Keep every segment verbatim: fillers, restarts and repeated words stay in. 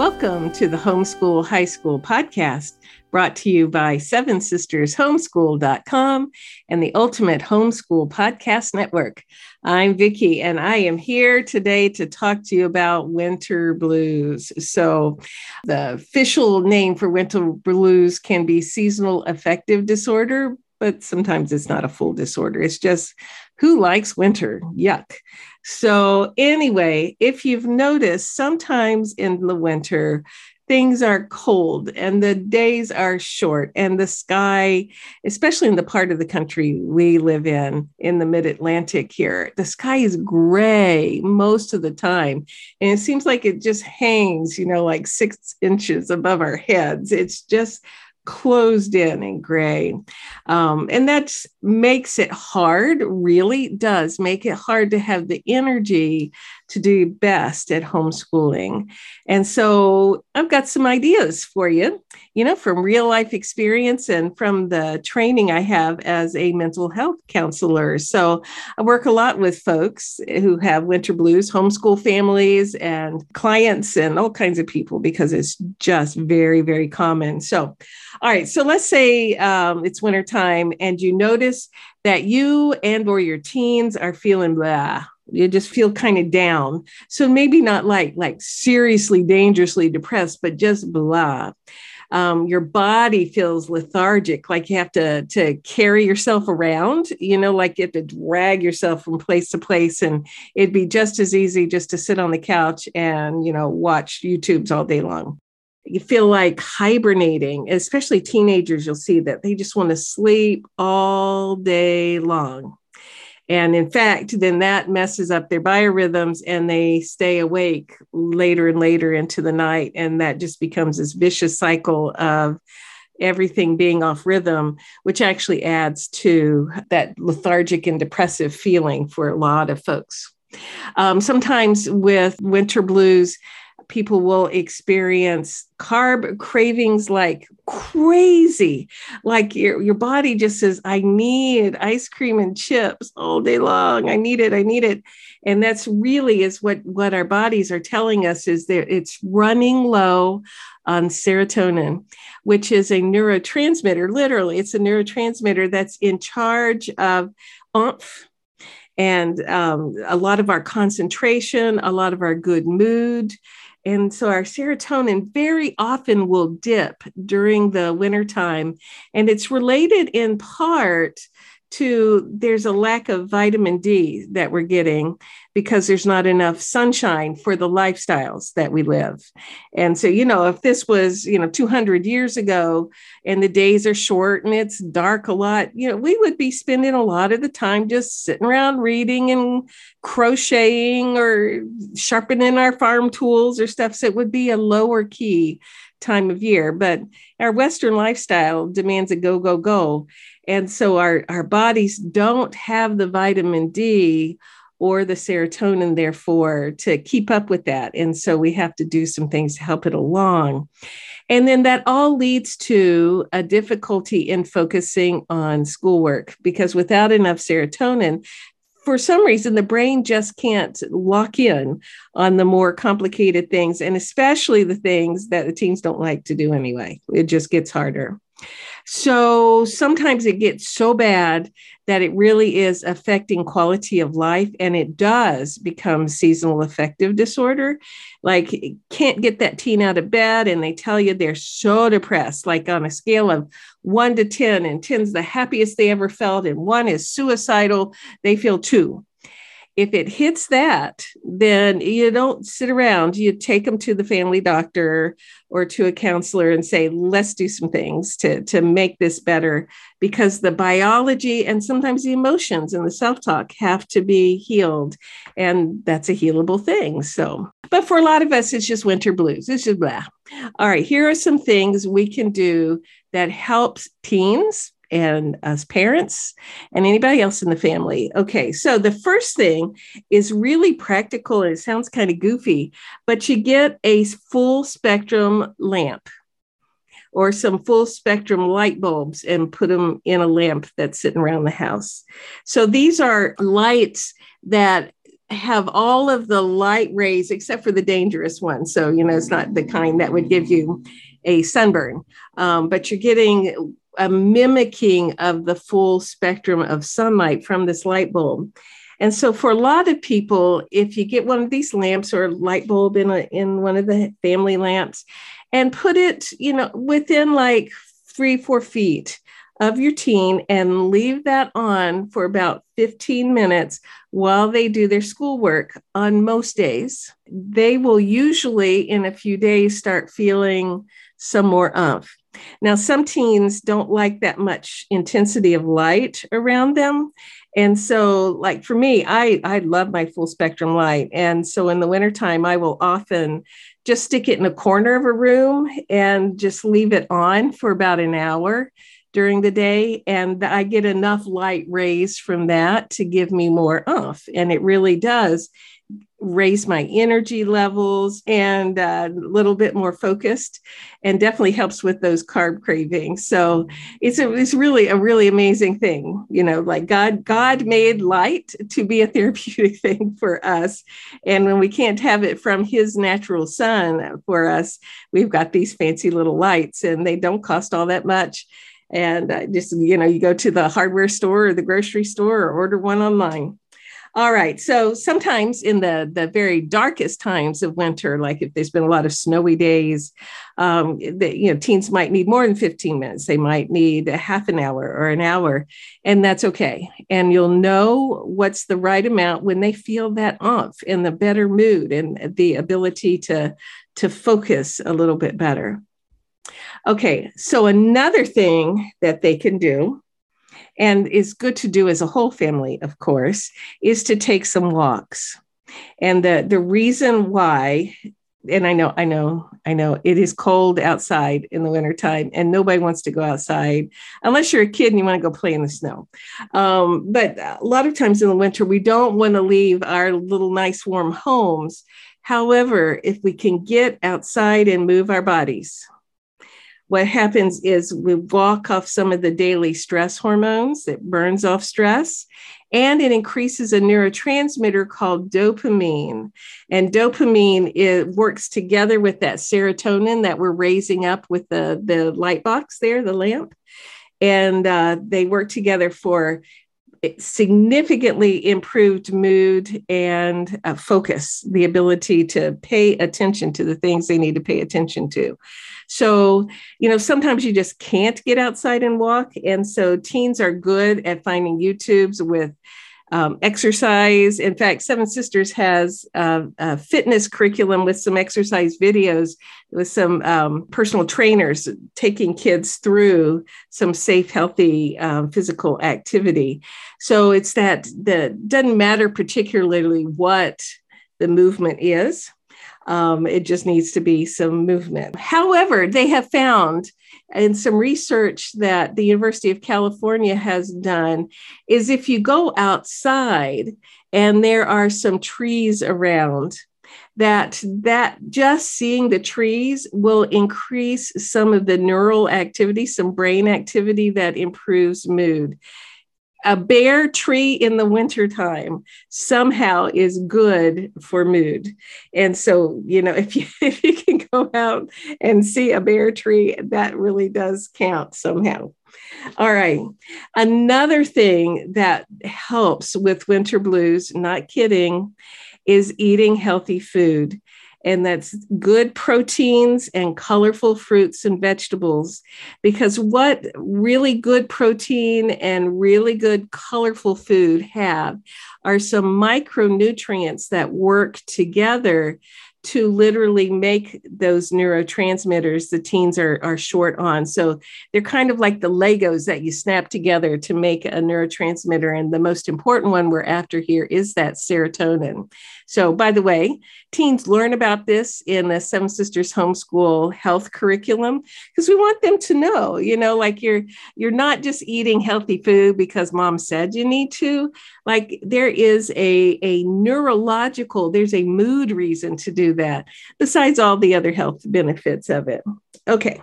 Welcome to the Homeschool Highschool Podcast, brought to you by Seven Sisters Homeschool dot com and the Ultimate Homeschool Podcast Network. I'm Vicki, and I am here today to talk to you about winter blues. So the official name for winter blues can be seasonal affective disorder, but sometimes it's not a full disorder. It's just who likes winter? Yuck. So anyway, if you've noticed, sometimes in the winter, things are cold and the days are short and the sky, especially in the part of the country we live in, in the mid-Atlantic here, the sky is gray most of the time. And it seems like it just hangs, you know, like six inches above our heads. It's just closed in and gray. Um, and that makes it hard, really does make it hard to have the energy to do best at homeschooling. And so I've got some ideas for you, you know, from real life experience and from the training I have as a mental health counselor. So I work a lot with folks who have winter blues, homeschool families and clients and all kinds of people, because it's just very, very common. So all right. So let's say um, it's wintertime and you notice that you and or your teens are feeling blah. You just feel kind of down. So maybe not like, like seriously, dangerously depressed, but just blah. Um, your body feels lethargic, like you have to, to carry yourself around, you know, like you have to drag yourself from place to place. And it'd be just as easy just to sit on the couch and, you know, watch YouTubes all day long. You feel like hibernating, especially teenagers. You'll see that they just want to sleep all day long. And in fact, then that messes up their biorhythms and they stay awake later and later into the night. And that just becomes this vicious cycle of everything being off rhythm, which actually adds to that lethargic and depressive feeling for a lot of folks. Um, sometimes with winter blues, people will experience carb cravings like crazy. Like your, your body just says, I need ice cream and chips all day long. I need it. I need it. And that's really is what, what our bodies are telling us is that it's running low on serotonin, which is a neurotransmitter. Literally, it's a neurotransmitter that's in charge of oomph. And um, a lot of our concentration, a lot of our good mood. And so our serotonin very often will dip during the wintertime. And it's related in part to there's a lack of vitamin D that we're getting because there's not enough sunshine for the lifestyles that we live. And so, you know, if this was, you know, two hundred years ago and the days are short and it's dark a lot, you know, we would be spending a lot of the time just sitting around reading and crocheting or sharpening our farm tools or stuff. So it would be a lower key time of year, but our Western lifestyle demands a go, go, go. And so our, our bodies don't have the vitamin D or the serotonin, therefore, to keep up with that. And so we have to do some things to help it along. And then that all leads to a difficulty in focusing on schoolwork, because without enough serotonin, for some reason, the brain just can't lock in on the more complicated things, and especially the things that the teens don't like to do anyway. It just gets harder. So sometimes it gets so bad that it really is affecting quality of life, and it does become seasonal affective disorder. Like, can't get that teen out of bed, and they tell you they're so depressed, like on a scale of one to ten, and ten's the happiest they ever felt, and one is suicidal, they feel two. If it hits that, then you don't sit around. You take them to the family doctor or to a counselor and say, let's do some things to, to make this better, because the biology and sometimes the emotions and the self-talk have to be healed. And that's a healable thing. So, but for a lot of us, it's just winter blues. It's just blah. All right, here are some things we can do that helps teens and us parents and anybody else in the family. Okay, so the first thing is really practical, and it sounds kind of goofy, but you get a full spectrum lamp or some full spectrum light bulbs and put them in a lamp that's sitting around the house. So these are lights that have all of the light rays except for the dangerous one. So, you know, it's not the kind that would give you a sunburn, um, but you're getting a mimicking of the full spectrum of sunlight from this light bulb. And so for a lot of people, if you get one of these lamps or a light bulb in a, in one of the family lamps and put it, you know, within like three, four feet of your teen and leave that on for about fifteen minutes while they do their schoolwork on most days, they will usually in a few days start feeling some more umph. Now, some teens don't like that much intensity of light around them. And so like for me, I, I love my full spectrum light. And so in the wintertime, I will often just stick it in a corner of a room and just leave it on for about an hour during the day. And I get enough light rays from that to give me more umph. And it really does raise my energy levels and a little bit more focused, and definitely helps with those carb cravings. So it's a, it's really a really amazing thing. You know, like God, God made light to be a therapeutic thing for us. And when we can't have it from his natural sun for us, we've got these fancy little lights and they don't cost all that much. And uh, just, you know, you go to the hardware store or the grocery store or order one online. All right. So sometimes in the, the very darkest times of winter, like if there's been a lot of snowy days, um, the, you know, teens might need more than fifteen minutes. They might need a half an hour or an hour, and that's okay. And you'll know what's the right amount when they feel that umph and the better mood and the ability to, to focus a little bit better. Okay. So another thing that they can do, and is good to do as a whole family, of course, is to take some walks. And the, the reason why, and I know, I know, I know it is cold outside in the wintertime and nobody wants to go outside unless you're a kid and you want to go play in the snow. Um, but a lot of times in the winter, we don't want to leave our little nice warm homes. However, if we can get outside and move our bodies, what happens is we walk off some of the daily stress hormones. It burns off stress, and it increases a neurotransmitter called dopamine. And dopamine, it works together with that serotonin that we're raising up with the, the light box there, the lamp. And uh, they work together for significantly improved mood and uh, focus, the ability to pay attention to the things they need to pay attention to. So, you know, sometimes you just can't get outside and walk. And so teens are good at finding YouTubes with um, exercise. In fact, Seven Sisters has a, a fitness curriculum with some exercise videos with some um, personal trainers taking kids through some safe, healthy um, physical activity. So it's that, that doesn't matter particularly what the movement is. Um, it just needs to be some movement. However, they have found in some research that the University of California has done is if you go outside and there are some trees around, that that just seeing the trees will increase some of the neural activity, some brain activity that improves mood. A bare tree in the wintertime somehow is good for mood. And so, you know, if you, if you can go out and see a bare tree, that really does count somehow. All right. Another thing that helps with winter blues, not kidding, is eating healthy food. And that's good proteins and colorful fruits and vegetables, because what really good protein and really good colorful food have are some micronutrients that work together to literally make those neurotransmitters the teens are, are short on. So they're kind of like the Legos that you snap together to make a neurotransmitter. And the most important one we're after here is that serotonin. So by the way, teens learn about this in the Seven Sisters Homeschool Health Curriculum, because we want them to know, you know, like you're, you're not just eating healthy food because mom said you need to. Like there is a, a neurological, there's a mood reason to do that, besides all the other health benefits of it. Okay.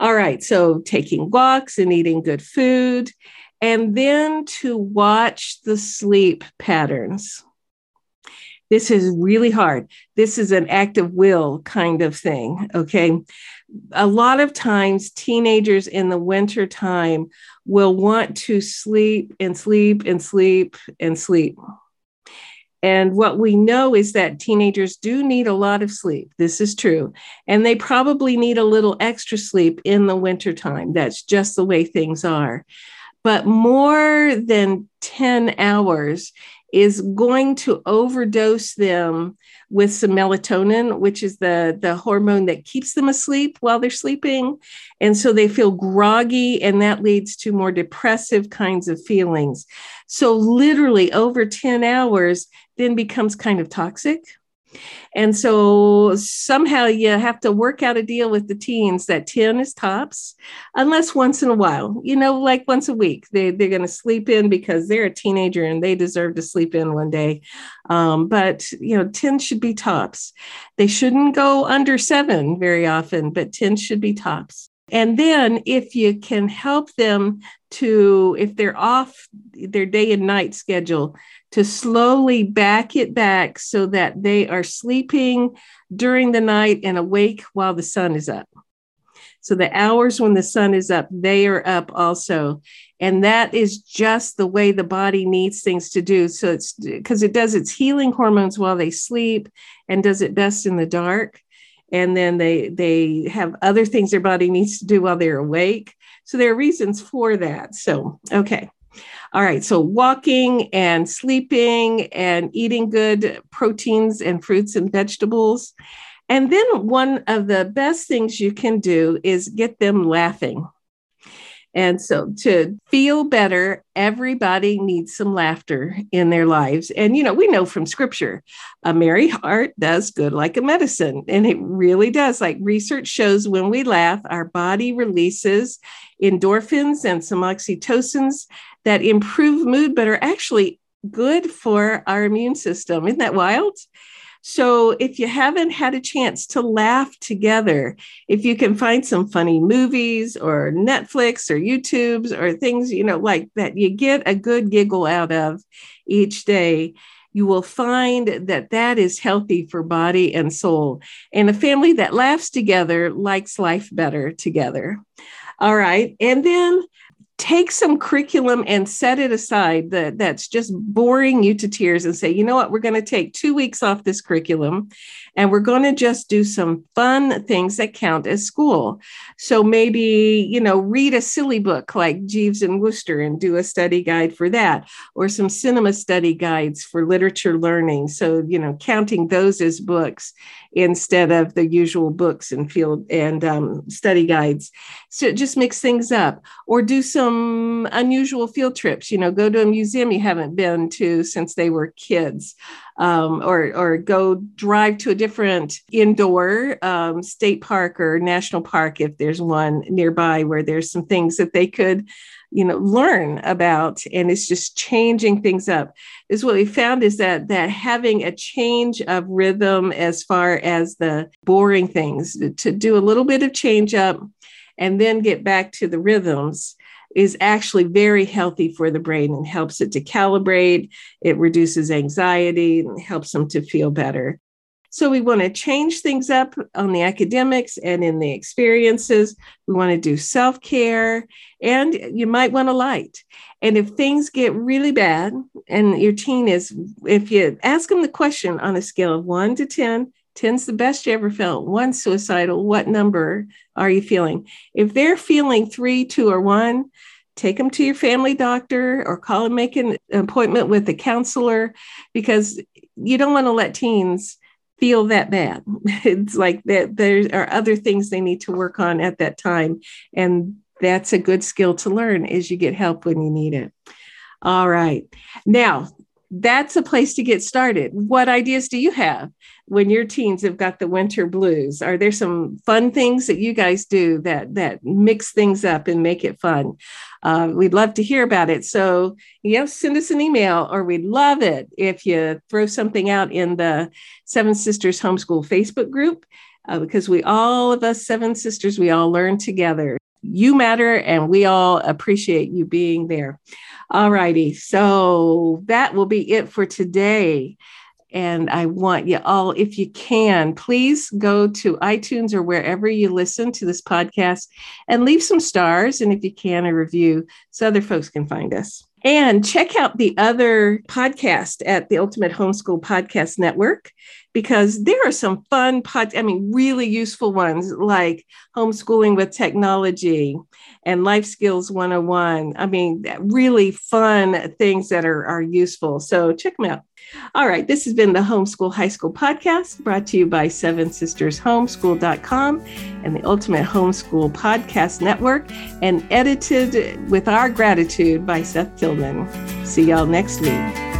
All right. So taking walks and eating good food, and then to watch the sleep patterns. This is really hard. This is an act of will kind of thing, okay? A lot of times, teenagers in the winter time will want to sleep and sleep and sleep and sleep. And what we know is that teenagers do need a lot of sleep. This is true. And they probably need a little extra sleep in the wintertime. That's just the way things are. But more than ten hours is going to overdose them with some melatonin, which is the, the hormone that keeps them asleep while they're sleeping. And so they feel groggy, and that leads to more depressive kinds of feelings. So literally over ten hours then becomes kind of toxic. And so somehow you have to work out a deal with the teens that ten is tops, unless once in a while, you know, like once a week, they, they're going to sleep in because they're a teenager and they deserve to sleep in one day. Um, but, you know, ten should be tops. They shouldn't go under seven very often, but ten should be tops. And then if you can help them to, if they're off their day and night schedule, to slowly back it back so that they are sleeping during the night and awake while the sun is up. So the hours when the sun is up, they are up also. And that is just the way the body needs things to do. So it's because it does its healing hormones while they sleep and does it best in the dark. And then they they have other things their body needs to do while they're awake. So there are reasons for that. So, okay. All right. So walking and sleeping and eating good proteins and fruits and vegetables. And then one of the best things you can do is get them laughing. And so to feel better, everybody needs some laughter in their lives. And, you know, we know from scripture, a merry heart does good like a medicine. And it really does. Like research shows when we laugh, our body releases endorphins and some oxytocins that improve mood, but are actually good for our immune system. Isn't that wild? So if you haven't had a chance to laugh together, if you can find some funny movies or Netflix or YouTubes or things, you know, like that you get a good giggle out of each day, you will find that that is healthy for body and soul. And a family that laughs together likes life better together. All right. And then take some curriculum and set it aside that, that's just boring you to tears and say, you know what, we're going to take two weeks off this curriculum and we're going to just do some fun things that count as school. So maybe, you know, read a silly book like Jeeves and Wooster and do a study guide for that, or some cinema study guides for literature learning. So, you know, counting those as books instead of the usual books and field and um, study guides. So just mix things up, or do some Some unusual field trips, you know, go to a museum you haven't been to since they were kids, um, or, or go drive to a different indoor um, state park or national park if there's one nearby where there's some things that they could, you know, learn about. And it's just changing things up. Is what we found is that that having a change of rhythm as far as the boring things, to do a little bit of change up and then get back to the rhythms, is actually very healthy for the brain and helps it to calibrate. It reduces anxiety and helps them to feel better. So we want to change things up on the academics and in the experiences. We want to do self-care, and you might want to light. And if things get really bad and your teen is, if you ask them the question on a scale of one to ten, ten's the best you ever felt, one suicidal, what number are you feeling? If they're feeling three, two, or one, take them to your family doctor or call and make an appointment with a counselor, because you don't want to let teens feel that bad. It's like that there are other things they need to work on at that time. And that's a good skill to learn, is you get help when you need it. All right. Now, that's a place to get started. What ideas do you have when your teens have got the winter blues? Are there some fun things that you guys do that that mix things up and make it fun? Uh, we'd love to hear about it. So, you know, send us an email, or we'd love it if you throw something out in the Seven Sisters Homeschool Facebook group, uh, because we all of us Seven Sisters, we all learn together. You matter, and we all appreciate you being there. All righty. So that will be it for today. And I want you all, if you can, please go to iTunes or wherever you listen to this podcast and leave some stars. And if you can, a review so other folks can find us. And check out the other podcast at the Ultimate Homeschool Podcast Network, because there are some fun podcasts, I mean, really useful ones like Homeschooling with Technology and Life Skills one oh one. I mean, really fun things that are, are useful. So check them out. All right. This has been the Homeschool High School Podcast, brought to you by Seven Sisters Homeschool dot com and the Ultimate Homeschool Podcast Network, and edited with our gratitude by Seth Tillman. See y'all next week.